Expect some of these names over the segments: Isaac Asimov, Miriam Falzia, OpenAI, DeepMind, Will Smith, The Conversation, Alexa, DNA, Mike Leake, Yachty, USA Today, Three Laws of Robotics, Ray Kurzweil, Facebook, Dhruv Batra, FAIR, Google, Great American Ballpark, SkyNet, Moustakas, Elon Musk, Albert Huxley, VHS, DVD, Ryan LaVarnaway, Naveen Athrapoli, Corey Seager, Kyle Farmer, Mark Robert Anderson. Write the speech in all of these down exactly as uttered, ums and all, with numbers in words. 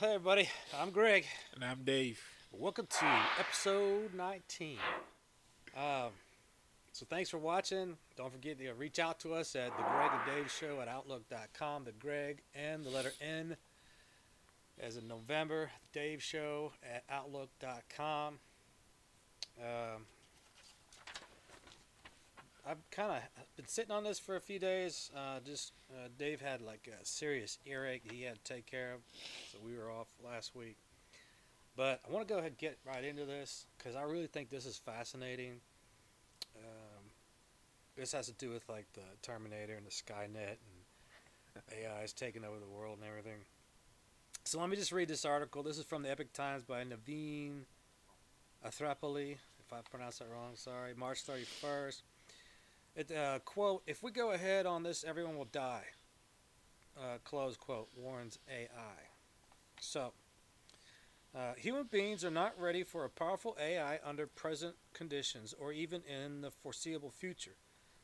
Hey everybody, I'm Greg. And I'm Dave. Welcome to episode nineteen. Um, so thanks for watching. Don't forget to reach out to us at the Greg and Dave Show at outlook dot com. The Greg and the letter N as in November. Dave Show at outlook dot com. Um, I've kind of been sitting on this for a few days. Uh, just uh, Dave had like a serious earache he had to take care of, so we were off last week. But I want to go ahead and get right into this because I really think this is fascinating. Um, this has to do with like the Terminator and the SkyNet and A Is taking over the world and everything. So let me just read this article. This is from the Epoch Times by Naveen Athrapoli. If I pronounced that wrong, sorry. March thirty-first. It, uh, quote, if we go ahead on this, everyone will die, uh, close quote, warns A I. So, uh, human beings are not ready for a powerful A I under present conditions or even in the foreseeable future,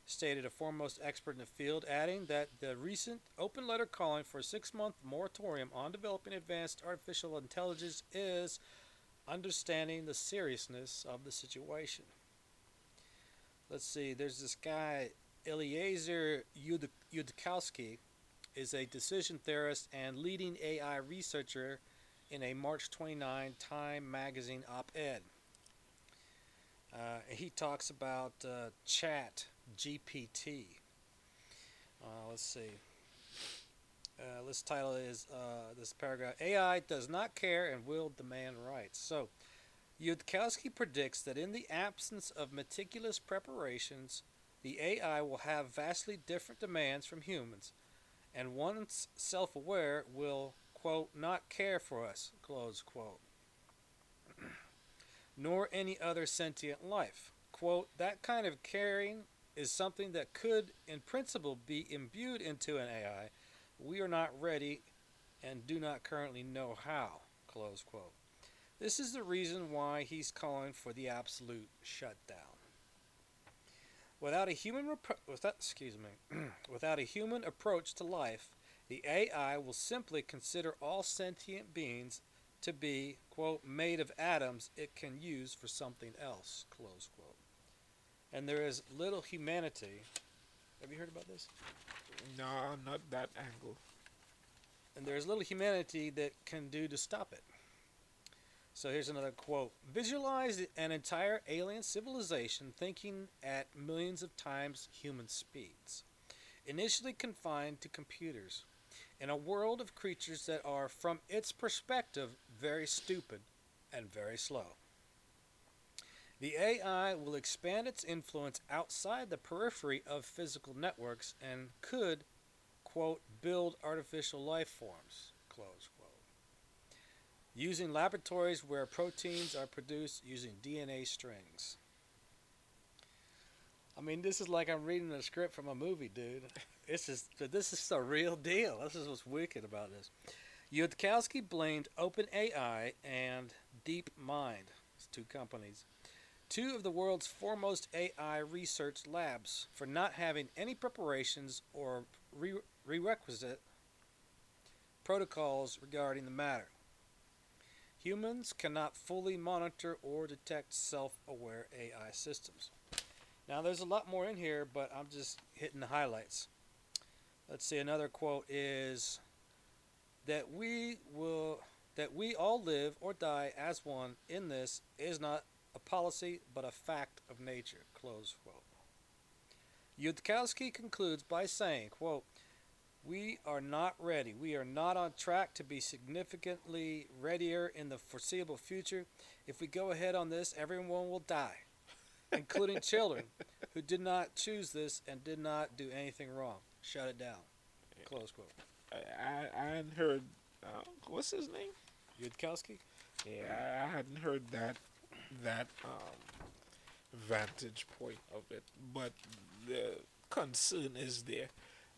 stated a foremost expert in the field, adding that the recent open letter calling for a six-month moratorium on developing advanced artificial intelligence is understanding the seriousness of the situation. Let's see, there's this guy, Eliezer Yudkowsky, is a decision theorist and leading A I researcher in a March twenty-ninth Time magazine op-ed. Uh, he talks about uh, chat G P T. Uh, let's see. Uh, this title is, uh, this paragraph, A I does not care and will demand rights. So, Yudkowsky predicts that in the absence of meticulous preparations, the A I will have vastly different demands from humans, and once self-aware will, quote, not care for us, close quote, nor any other sentient life. Quote, that kind of caring is something that could, in principle, be imbued into an A I. We are not ready and do not currently know how, close quote. This is the reason why he's calling for the absolute shutdown. Without a human repro- without, excuse me, without a human approach to life, the A I will simply consider all sentient beings to be, quote, made of atoms it can use for something else, close quote. And there is little humanity. Have you heard about this? No, not that angle. And there is little humanity that can do to stop it. So here's another quote. Visualize an entire alien civilization thinking at millions of times human speeds, initially confined to computers, in a world of creatures that are, from its perspective, very stupid and very slow. The A I will expand its influence outside the periphery of physical networks and could, quote, build artificial life forms, close quote. Using laboratories where proteins are produced using D N A strings. I mean, this is like I'm reading a script from a movie, dude. This is this is the real deal. This is what's wicked about this. Yudkowsky blamed OpenAI and DeepMind, these two companies, two of the world's foremost A I research labs, for not having any preparations or re- prerequisite protocols regarding the matter. Humans cannot fully monitor or detect self-aware A I systems. Now, there's a lot more in here, but I'm just hitting the highlights. Let's see, another quote is that we will that we all live or die as one in this is not a policy, but a fact of nature, close quote. Yudkowsky concludes by saying, quote, we are not ready. We are not on track to be significantly readier in the foreseeable future. If we go ahead on this, everyone will die, including children who did not choose this and did not do anything wrong. Shut it down. Close quote. I, I hadn't heard, uh, what's his name? Yudkowsky? Yeah, I hadn't heard that, that um, vantage point of it, but the concern is there.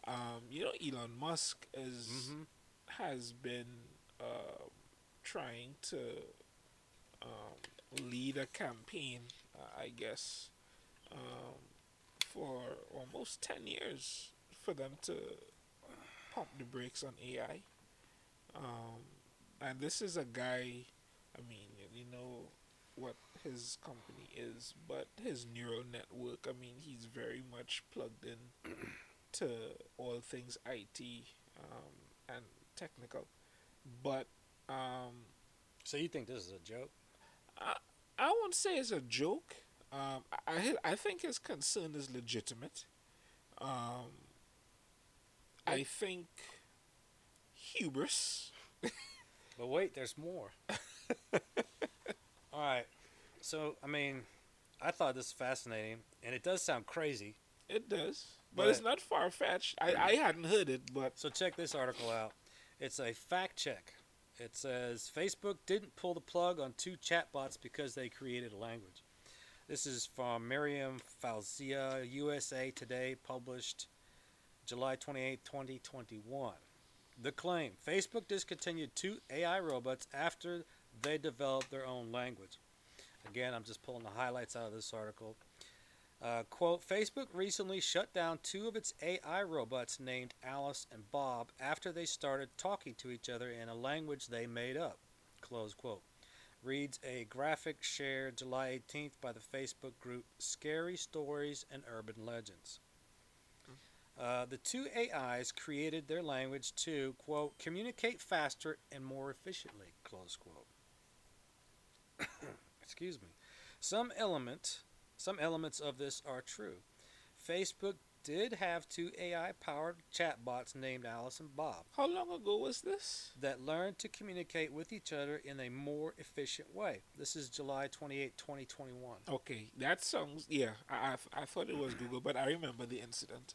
Um, you know, Elon Musk is, mm-hmm. has been uh, trying to um, lead a campaign, uh, I guess, um, for almost ten years for them to pump the brakes on A I. Um, And this is a guy, I mean, you know what his company is, but his neural network, I mean, he's very much plugged in to all things I T um, and technical. But um, so you think this is a joke? I I won't say it's a joke. Um, I I think his concern is legitimate. Um, I think hubris. But wait, there's more. All right. So, I mean, I thought this was fascinating, and it does sound crazy. It does, but, but it's not far-fetched. I, I hadn't heard it, but... So check this article out. It's a fact check. It says, Facebook didn't pull the plug on two chatbots because they created a language. This is from Miriam Falzia, U S A Today, published July twenty-eighth, twenty twenty-one. The claim, Facebook discontinued two A I robots after they developed their own language. Again, I'm just pulling the highlights out of this article. Uh, quote, Facebook recently shut down two of its A I robots named Alice and Bob after they started talking to each other in a language they made up. Close quote. Reads a graphic shared July eighteenth by the Facebook group Scary Stories and Urban Legends. Uh, the two A Is created their language to, quote, communicate faster and more efficiently, close quote. Excuse me. Some element, some elements of this are true. Facebook did have two A I-powered chatbots named Alice and Bob. How long ago was this? That learned to communicate with each other in a more efficient way. This is July twenty-eighth, twenty twenty-one. Okay, that sounds, yeah, I, I, I thought it was Google, but I remember the incident.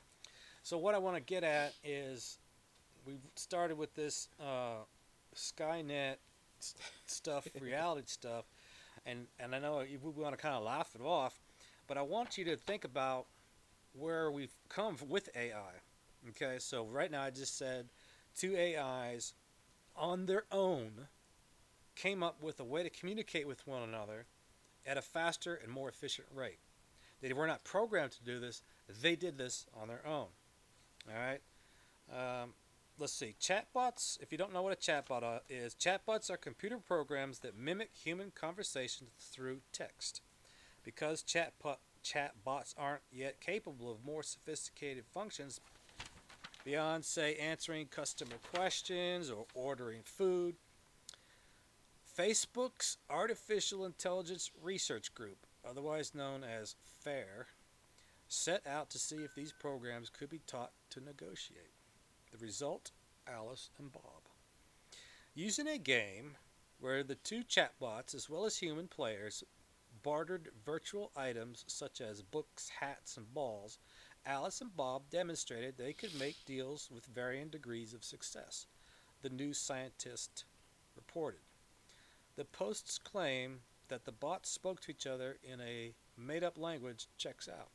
So what I want to get at is we started with this uh, SkyNet st- stuff, reality stuff, and, and I know we want to kind of laugh it off, but I want you to think about where we've come with A I. Okay, so right now I just said two A Is on their own came up with a way to communicate with one another at a faster and more efficient rate. They were not programmed to do this. They did this on their own. All right. Um, let's see. Chatbots. If you don't know what a chatbot is, chatbots are computer programs that mimic human conversations through text. Because chatbot chatbots aren't yet capable of more sophisticated functions beyond, say, answering customer questions or ordering food, Facebook's Artificial Intelligence Research Group, otherwise known as FAIR, set out to see if these programs could be taught to negotiate. The result, Alice and Bob. Using a game where the two chatbots, as well as human players, bartered virtual items such as books, hats, and balls, Alice and Bob demonstrated they could make deals with varying degrees of success, the New Scientist reported. The posts claim that the bots spoke to each other in a made-up language checks out.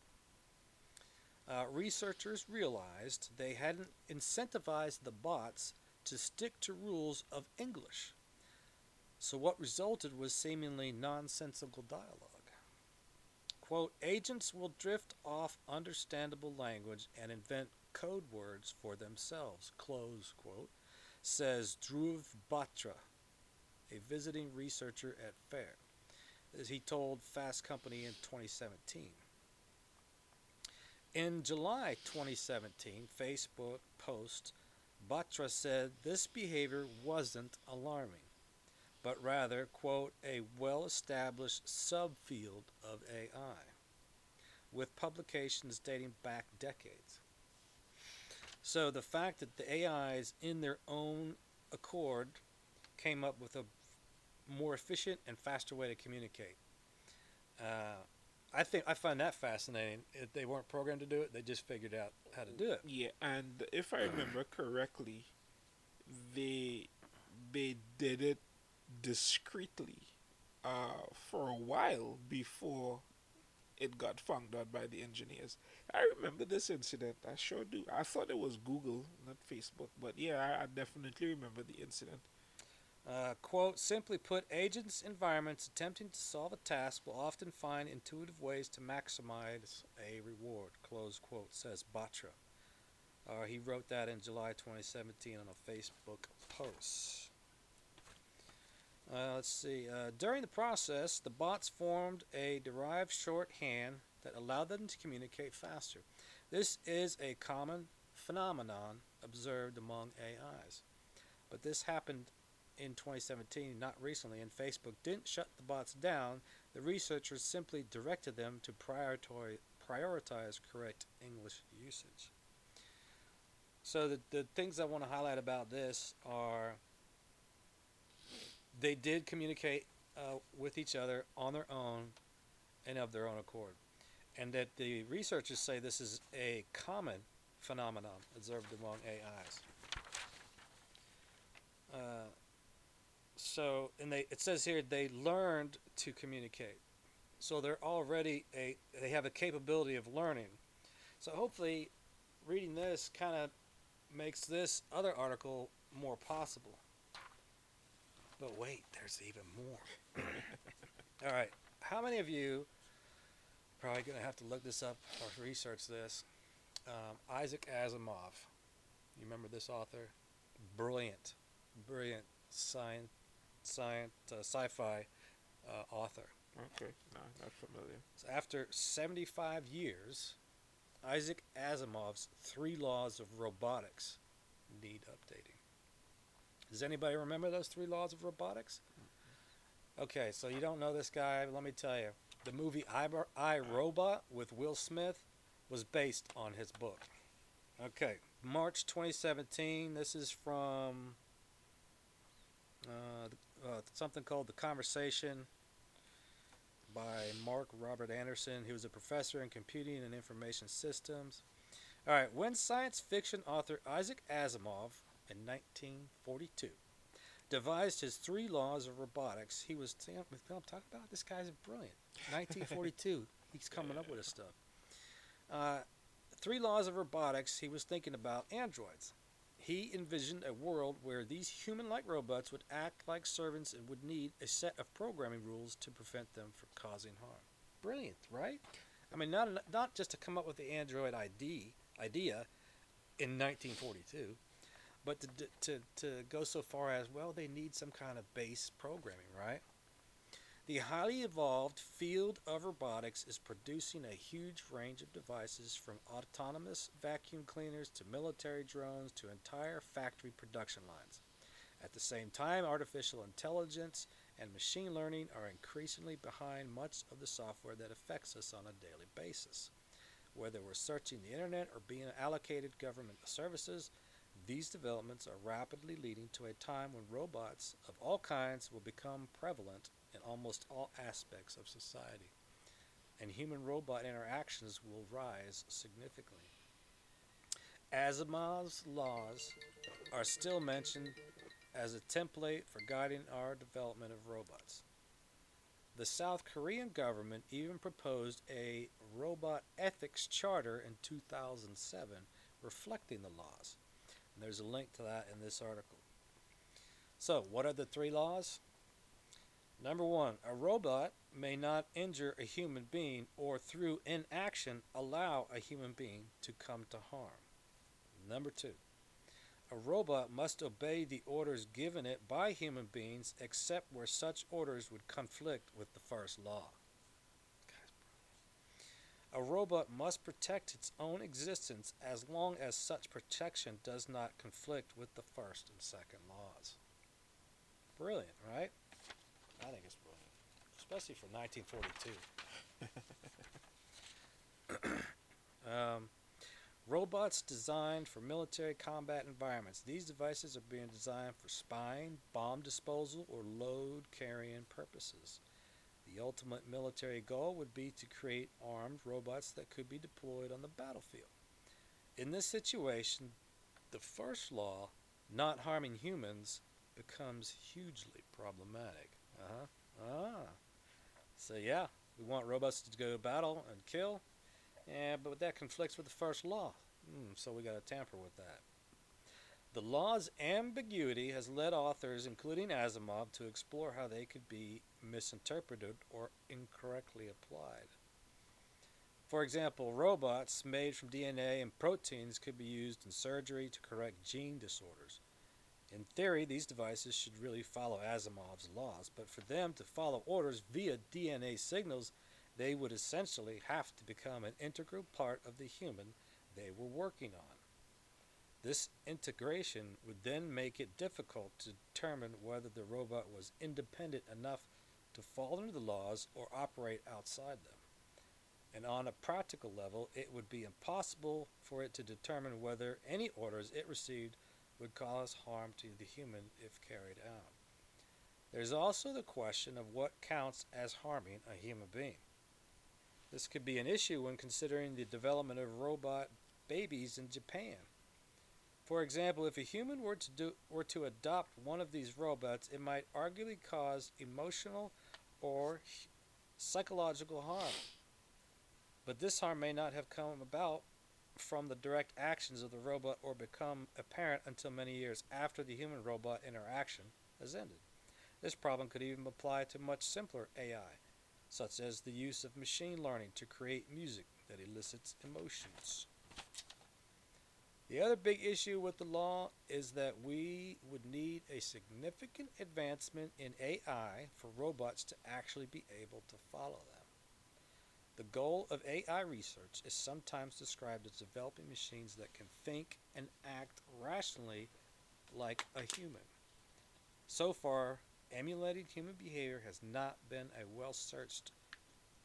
Uh, researchers realized they hadn't incentivized the bots to stick to rules of English. So what resulted was seemingly nonsensical dialogue. Quote, agents will drift off understandable language and invent code words for themselves, close quote, says Dhruv Batra, a visiting researcher at FAIR, as he told Fast Company in twenty seventeen. In July twenty seventeen, Facebook post, Batra said this behavior wasn't alarming, but rather, quote, a well-established subfield of A I, with publications dating back decades. So the fact that the A Is in their own accord came up with a more efficient and faster way to communicate. Uh, I think I find that fascinating. If they weren't programmed to do it, they just figured out how to do it. Yeah, and if I remember correctly, they they did it discreetly uh, for a while before it got found out by the engineers. I remember this incident. I sure do. I thought it was Google, not Facebook, but yeah, I, I definitely remember the incident. Uh, quote, simply put, agents' environments attempting to solve a task will often find intuitive ways to maximize a reward, close quote, says Batra. Uh, he wrote that in July twenty seventeen on a Facebook post. Uh, let's see. Uh, during the process, the bots formed a derived shorthand that allowed them to communicate faster. This is a common phenomenon observed among A Is. But this happened in twenty seventeen, not recently, and Facebook didn't shut the bots down. The researchers simply directed them to prioritize correct English usage. So the, the things I want to highlight about this are they did communicate uh, with each other on their own and of their own accord. And that the researchers say this is a common phenomenon observed among A Is. Uh, so, and they it says here they learned to communicate. So they're already, a they have a capability of learning. So hopefully reading this kind of makes this other article more possible. But wait, there's even more. All right, how many of you, probably going to have to look this up or research this, um, Isaac Asimov, you remember this author? Brilliant, brilliant science, science, uh, sci-fi uh, author. Okay, no, not familiar. So after seventy-five years, Isaac Asimov's Three Laws of Robotics need updating. Does anybody remember those three laws of robotics? Okay, so you don't know this guy, but let me tell you. The movie I, I, Robot with Will Smith was based on his book. Okay, March twenty seventeen. This is from uh, uh, something called The Conversation by Mark Robert Anderson. He was a professor in computing and information systems. All right, when science fiction author Isaac Asimov in nineteen forty-two, devised his three laws of robotics. He was you know, I'm talking about this guy's brilliant. nineteen forty-two, he's coming yeah. up with his stuff. Uh, three laws of robotics. He was thinking about androids. He envisioned a world where these human-like robots would act like servants and would need a set of programming rules to prevent them from causing harm. Brilliant, right? I mean, not not just to come up with the android I D idea in nineteen forty-two. But to, to to go so far as, well, they need some kind of base programming, right? The highly evolved field of robotics is producing a huge range of devices from autonomous vacuum cleaners to military drones to entire factory production lines. At the same time, artificial intelligence and machine learning are increasingly behind much of the software that affects us on a daily basis. Whether we're searching the internet or being allocated government services, these developments are rapidly leading to a time when robots of all kinds will become prevalent in almost all aspects of society, and human-robot interactions will rise significantly. Asimov's laws are still mentioned as a template for guiding our development of robots. The South Korean government even proposed a robot ethics charter in two thousand seven reflecting the laws. There's a link to that in this article. So, what are the three laws? Number one, a robot may not injure a human being or through inaction allow a human being to come to harm. Number two, a robot must obey the orders given it by human beings except where such orders would conflict with the first law. A robot must protect its own existence as long as such protection does not conflict with the first and second laws. Brilliant, right? I think it's brilliant. Especially for nineteen forty-two. um, robots designed for military combat environments. These devices are being designed for spying, bomb disposal, or load-carrying purposes. The ultimate military goal would be to create armed robots that could be deployed on the battlefield. In this situation, the first law, not harming humans, becomes hugely problematic. Uh-huh. Ah. So yeah, we want robots to go to battle and kill, yeah, but that conflicts with the first law, mm, so we got to tamper with that. The law's ambiguity has led authors, including Asimov, to explore how they could be misinterpreted or incorrectly applied. For example, robots made from D N A and proteins could be used in surgery to correct gene disorders. In theory, these devices should really follow Asimov's laws, but for them to follow orders via D N A signals, they would essentially have to become an integral part of the human they were working on. This integration would then make it difficult to determine whether the robot was independent enough to fall under the laws or operate outside them. And on a practical level, it would be impossible for it to determine whether any orders it received would cause harm to the human if carried out. There's also the question of what counts as harming a human being. This could be an issue when considering the development of robot babies in Japan. For example, if a human were to do, were to adopt one of these robots, it might arguably cause emotional or psychological harm. But this harm may not have come about from the direct actions of the robot or become apparent until many years after the human-robot interaction has ended. This problem could even apply to much simpler A I, such as the use of machine learning to create music that elicits emotions. The other big issue with the law is that we would need a significant advancement in A I for robots to actually be able to follow them. The goal of A I research is sometimes described as developing machines that can think and act rationally like a human. So far, emulating human behavior has not been a well searched,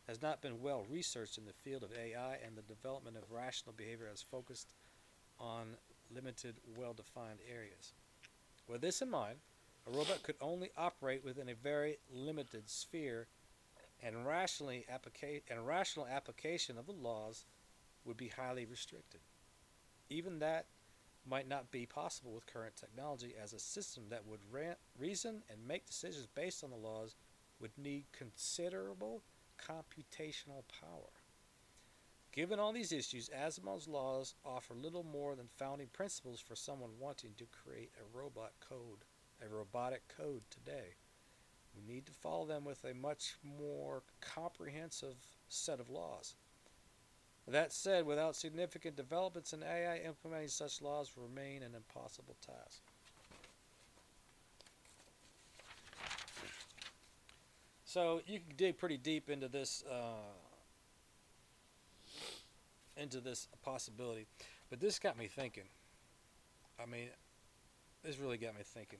has not been well researched in the field of A I, and the development of rational behavior has focused on limited, well-defined areas. With this in mind, a robot could only operate within a very limited sphere, and rationally applica- and rational application of the laws would be highly restricted. Even that might not be possible with current technology, as a system that would ra- reason and make decisions based on the laws would need considerable computational power. Given all these issues, Asimov's laws offer little more than founding principles for someone wanting to create a robot code, a robotic code today. We need to follow them with a much more comprehensive set of laws. That said, without significant developments in A I, implementing such laws will remain an impossible task. So you can dig pretty deep into this uh, into this possibility, but this got me thinking. I mean, this really got me thinking.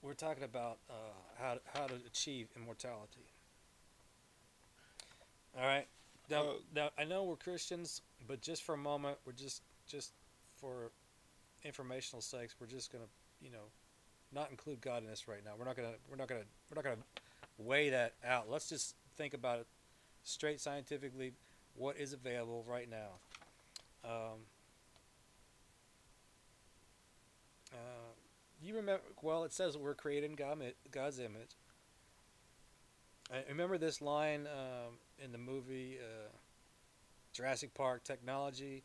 We're talking about uh, how, to, how to achieve immortality. All right. Now, uh, now, I know we're Christians, but just for a moment, we're just, just for informational sakes, we're just going to, you know, not include God in this right now. We're not going to, we're not going to, we're not going to weigh that out. Let's just think about it straight scientifically, what is available right now. Um, uh, You remember, well, it says we're created in God, God's image. I remember this line um, in the movie uh, Jurassic Park, technology,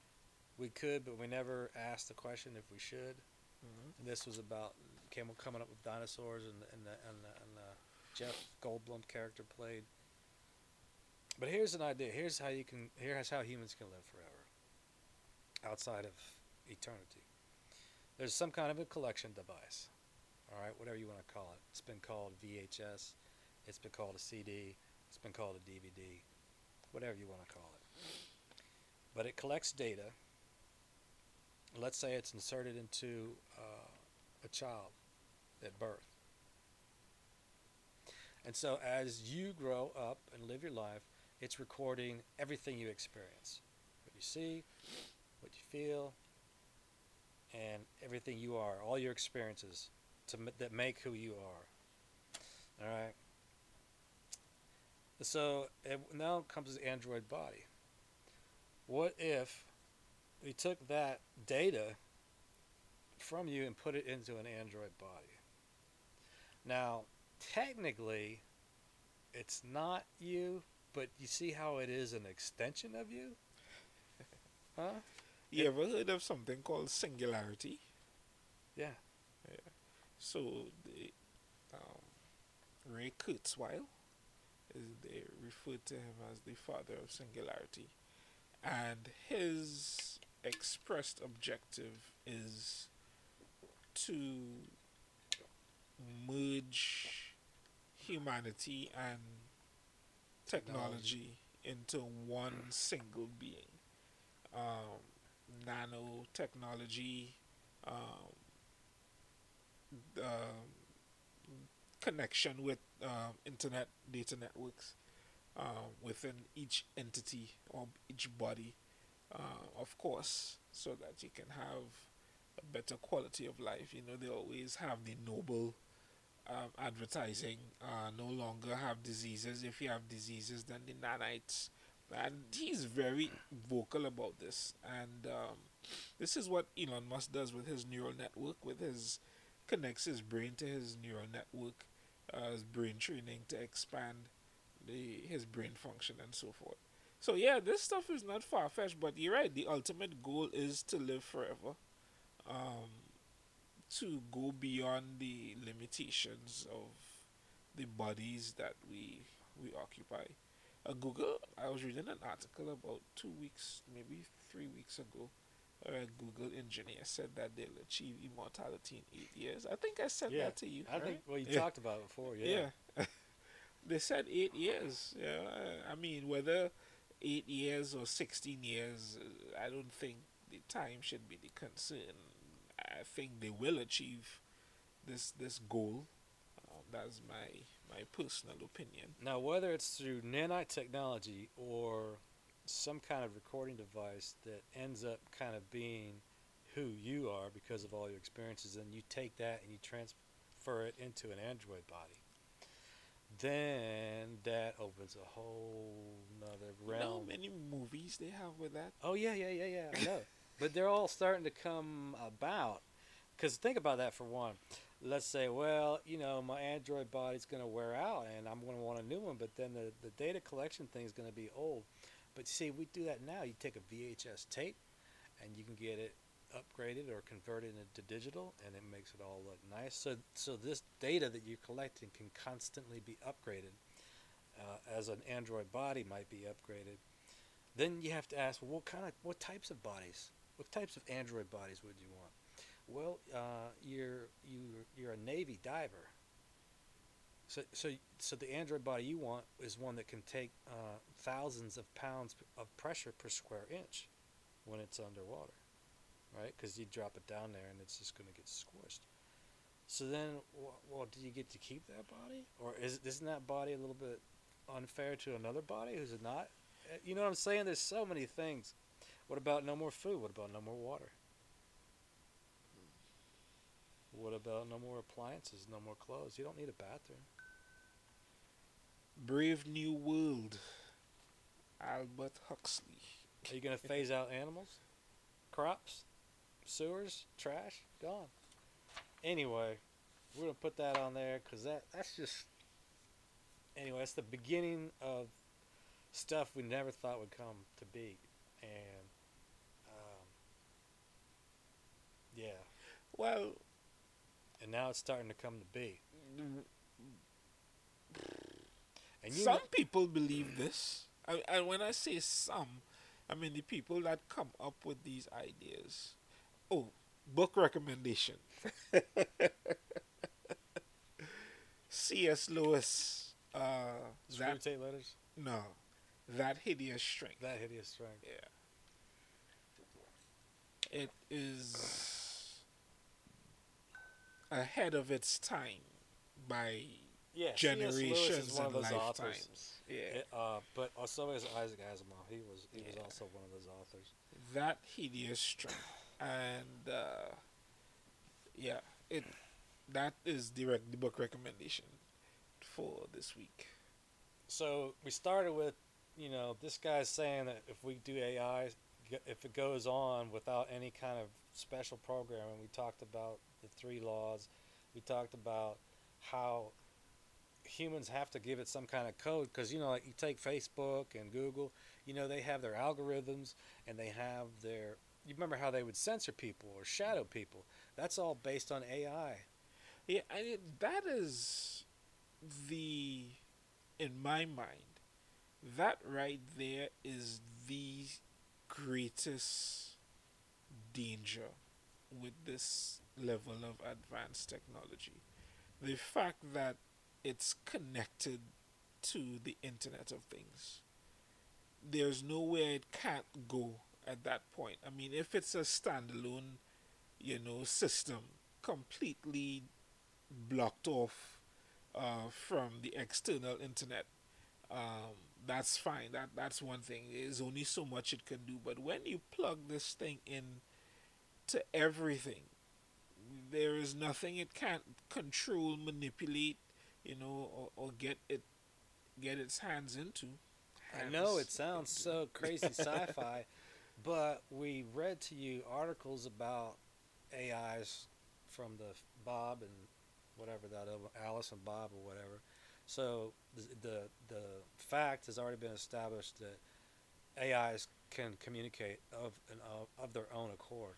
we could, but we never asked the question if we should. Mm-hmm. And this was about came, coming up with dinosaurs and, and, the, and, the, and the Jeff Goldblum character played. But here's an idea. Here's how you can, here's how humans can live forever outside of eternity. There's some kind of a collection device, all right, whatever you want to call it. It's been called V H S, it's been called a C D, it's been called a D V D, whatever you want to call it. But it collects data. Let's say it's inserted into uh, a child at birth. And so as you grow up and live your life, it's recording everything you experience, what you see, what you feel, and everything you are, all your experiences to m- that make who you are. All right. So it, now comes the Android body. What if we took that data from you and put it into an Android body? Now, technically, it's not you, but you see how it is an extension of you? Huh? You ever heard of something called singularity? Yeah. Yeah. So, the, um, Ray Kurzweil, they refer to him as the father of singularity. And his expressed objective is to merge humanity and technology into one single being. Um, nanotechnology, um, the connection with uh, internet data networks uh, within each entity or each body, uh, of course, so that you can have a better quality of life. You know, they always have the noble um, advertising, uh, no longer have diseases. If you have diseases, then the nanites. And he's very vocal about this. And um, this is what Elon Musk does with his neural network, with his connects his brain to his neural network, uh, his brain training to expand the his brain function and so forth. So yeah, this stuff is not far-fetched, but you're right. The ultimate goal is to live forever, um, to go beyond the limitations of the bodies that we we occupy. Uh, Google, I was reading an article about two weeks, maybe three weeks ago. A Google engineer said that they'll achieve immortality in eight years. I think I said yeah, that to you. I right? think well, you yeah. talked about it before. Yeah, yeah. They said eight years. Yeah, I mean whether eight years or sixteen years, I don't think the time should be the concern. I think they will achieve this this goal. Um, that's my my personal opinion. Now, whether it's through nanite technology or some kind of recording device that ends up kind of being who you are because of all your experiences, and you take that and you transfer it into an android body, then that opens a whole nother realm. You know how many movies they have with that? Oh yeah, yeah, yeah, yeah. I know, but they're all starting to come about. Because think about that for one. Let's say, well, you know, my android body's going to wear out, and I'm going to want a new one. But then the the data collection thing is going to be old. But see, we do that now. You take a V H S tape, and you can get it upgraded or converted into digital, and it makes it all look nice. So, so this data that you're collecting can constantly be upgraded, uh, as an android body might be upgraded. Then you have to ask, well, what kind of, what types of bodies, what types of android bodies would you want? Well, uh, you're you you're a Navy diver. So, so, so the android body you want is one that can take uh, thousands of pounds of pressure per square inch when it's underwater, right? Because you drop it down there and it's just going to get squished. So then, wh- well, do you get to keep that body, or is isn't that body a little bit unfair to another body who's not? You know what I'm saying? There's so many things. What about no more food? What about no more water? What about no more appliances, no more clothes? You don't need a bathroom. Brave New World. Albert Huxley. Are you going to phase out animals? Crops? Sewers? Trash? Gone. Anyway, we're going to put that on there because that, that's just... Anyway, that's the beginning of stuff we never thought would come to be. And, um, yeah. Well... And now it's starting to come to be. And you some know- people believe this. I, I, when I say some, I mean the people that come up with these ideas. Oh, book recommendation. C S. Lewis. Uh, Screw tape letters? No. That Hideous Strength. That Hideous Strength. Yeah. It is... ahead of its time by yeah, generations and lifetimes. Authors. Yeah, it, uh, but also is Isaac Asimov. He was he yeah. was also one of those authors. That Hideous Strength, and uh, yeah, it that is direct the book recommendation for this week. So we started with, you know, this guy's saying that if we do A I, if it goes on without any kind of special programming, we talked about the three laws. We talked about how humans have to give it some kind of code because, you know, like you take Facebook and Google, you know, they have their algorithms and they have their, you remember how they would censor people or shadow people. That's all based on A I. Yeah, I mean, that is the, in my mind, that right there is the greatest danger with this level of advanced technology. The fact that it's connected to the Internet of Things. There's nowhere it can't go at that point. I mean, if it's a standalone, you know, system completely blocked off uh, from the external internet, um, that's fine. That that's one thing. There's only so much it can do. But when you plug this thing in to everything, there is nothing it can't control, manipulate, you know, or, or get it, get its hands into. Hands I know it sounds into. so crazy sci-fi, but we read to you articles about A Is from the Bob and whatever that Alice and Bob or whatever. So the, the the fact has already been established that A Is can communicate of and of, of their own accord.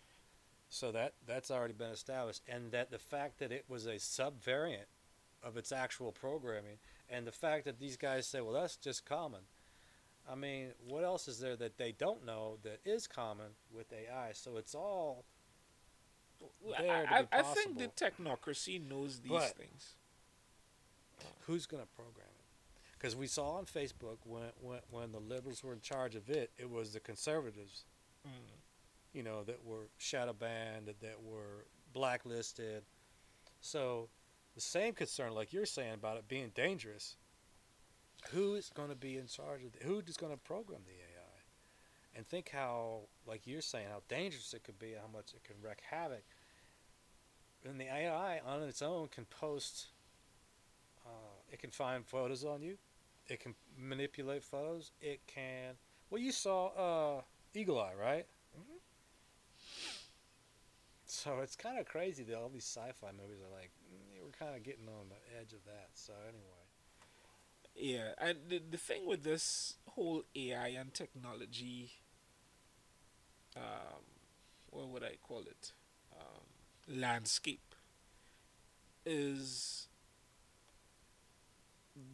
So that that's already been established, and that the fact that it was a subvariant of its actual programming, and the fact that these guys say, well, that's just common. I mean, what else is there that they don't know that is common with A I? So it's all there to be possible. I, I think the technocracy knows these but things. Who's going to program it? Because we saw on Facebook when, when when the liberals were in charge of it, it was the conservatives, mm. you know, that were shadow banned, that, that were blacklisted. So the same concern, like you're saying, about it being dangerous. Who is going to be in charge of it? Who is going to program the A I? And think how, like you're saying, how dangerous it could be, how much it can wreak havoc. And the A I on its own can post. It can find photos on you. It can manipulate photos. It can... Well, you saw uh, Eagle Eye, right? Mm-hmm. So it's kind of crazy that all these sci-fi movies are like... We're kind of getting on the edge of that. So anyway. Yeah. And the, the thing with this whole A I and technology... Um, what would I call it? Um, landscape. Is...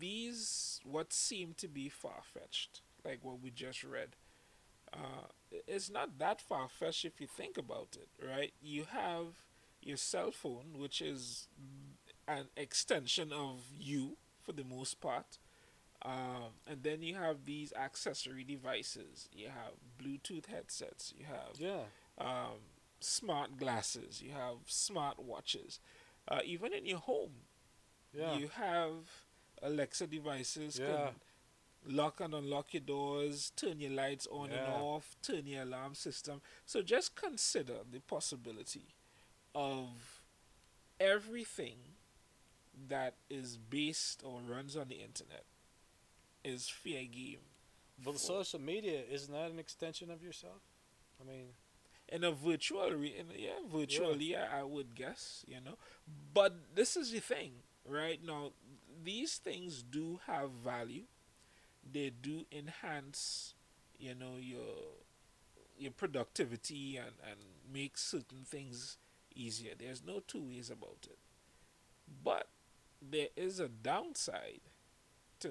These, what seem to be far-fetched, like what we just read, uh, it's not that far-fetched if you think about it, right? You have your cell phone, which is an extension of you, for the most part, um, and then you have these accessory devices. You have Bluetooth headsets, you have yeah. um, smart glasses, you have smart watches. Uh, even in your home, yeah. you have... Alexa devices yeah. can lock and unlock your doors, turn your lights on yeah. and off, turn your alarm system. So just consider the possibility of everything that is based or runs on the internet is fair game. But social media, isn't that an extension of yourself? I mean... In a virtual... Re- in a, yeah, virtually, yeah. I would guess, you know. But this is the thing, right? Now... These things do have value. They do enhance, you know, your your productivity and, and make certain things easier. There's no two ways about it. But there is a downside to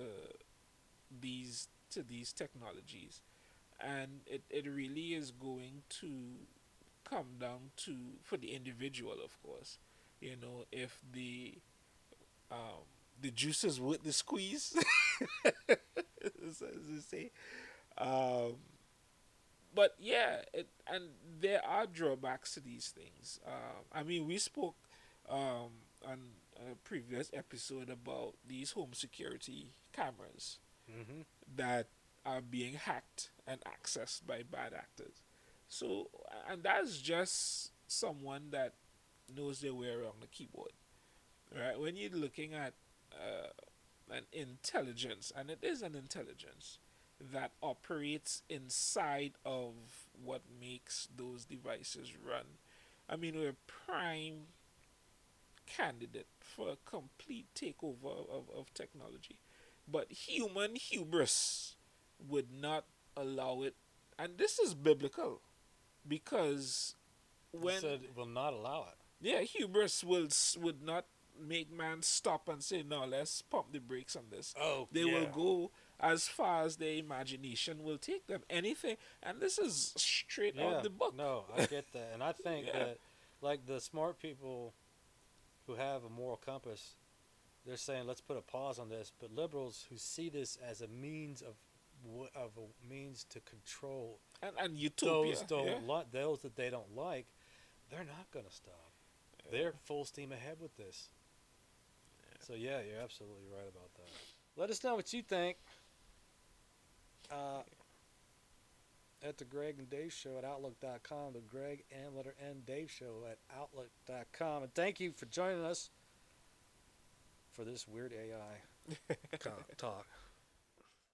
these to these technologies. And it, it really is going to come down to, for the individual, of course, you know, if the um, the juices with the squeeze, as they say. Um, but yeah, it, and there are drawbacks to these things. Um, I mean, we spoke um, on a previous episode about these home security cameras mm-hmm. that are being hacked and accessed by bad actors. So, and that's just someone that knows their way around the keyboard, right? When you're looking at Uh, an intelligence, and it is an intelligence that operates inside of what makes those devices run. I mean, we're a prime candidate for a complete takeover of, of technology, but human hubris would not allow it, and this is biblical, because when... So it will not allow it. Yeah, hubris will would not make man stop and say, no, let's pump the brakes on this. Oh, they yeah. will go as far as their imagination will take them. Anything, and this is straight yeah. out the book. No, I get that, and I think yeah. that like the smart people who have a moral compass, they're saying let's put a pause on this. But liberals who see this as a means of of a means to control and, and utopia, those don't yeah. like those that they don't like, they're not going to stop. Yeah. They're full steam ahead with this. Yeah. So yeah, you're absolutely right about that. Let us know what you think. Uh, at the Greg and Dave Show at outlook dot com, the Greg and letter N Dave Show at outlook dot com, and thank you for joining us for this weird A I talk.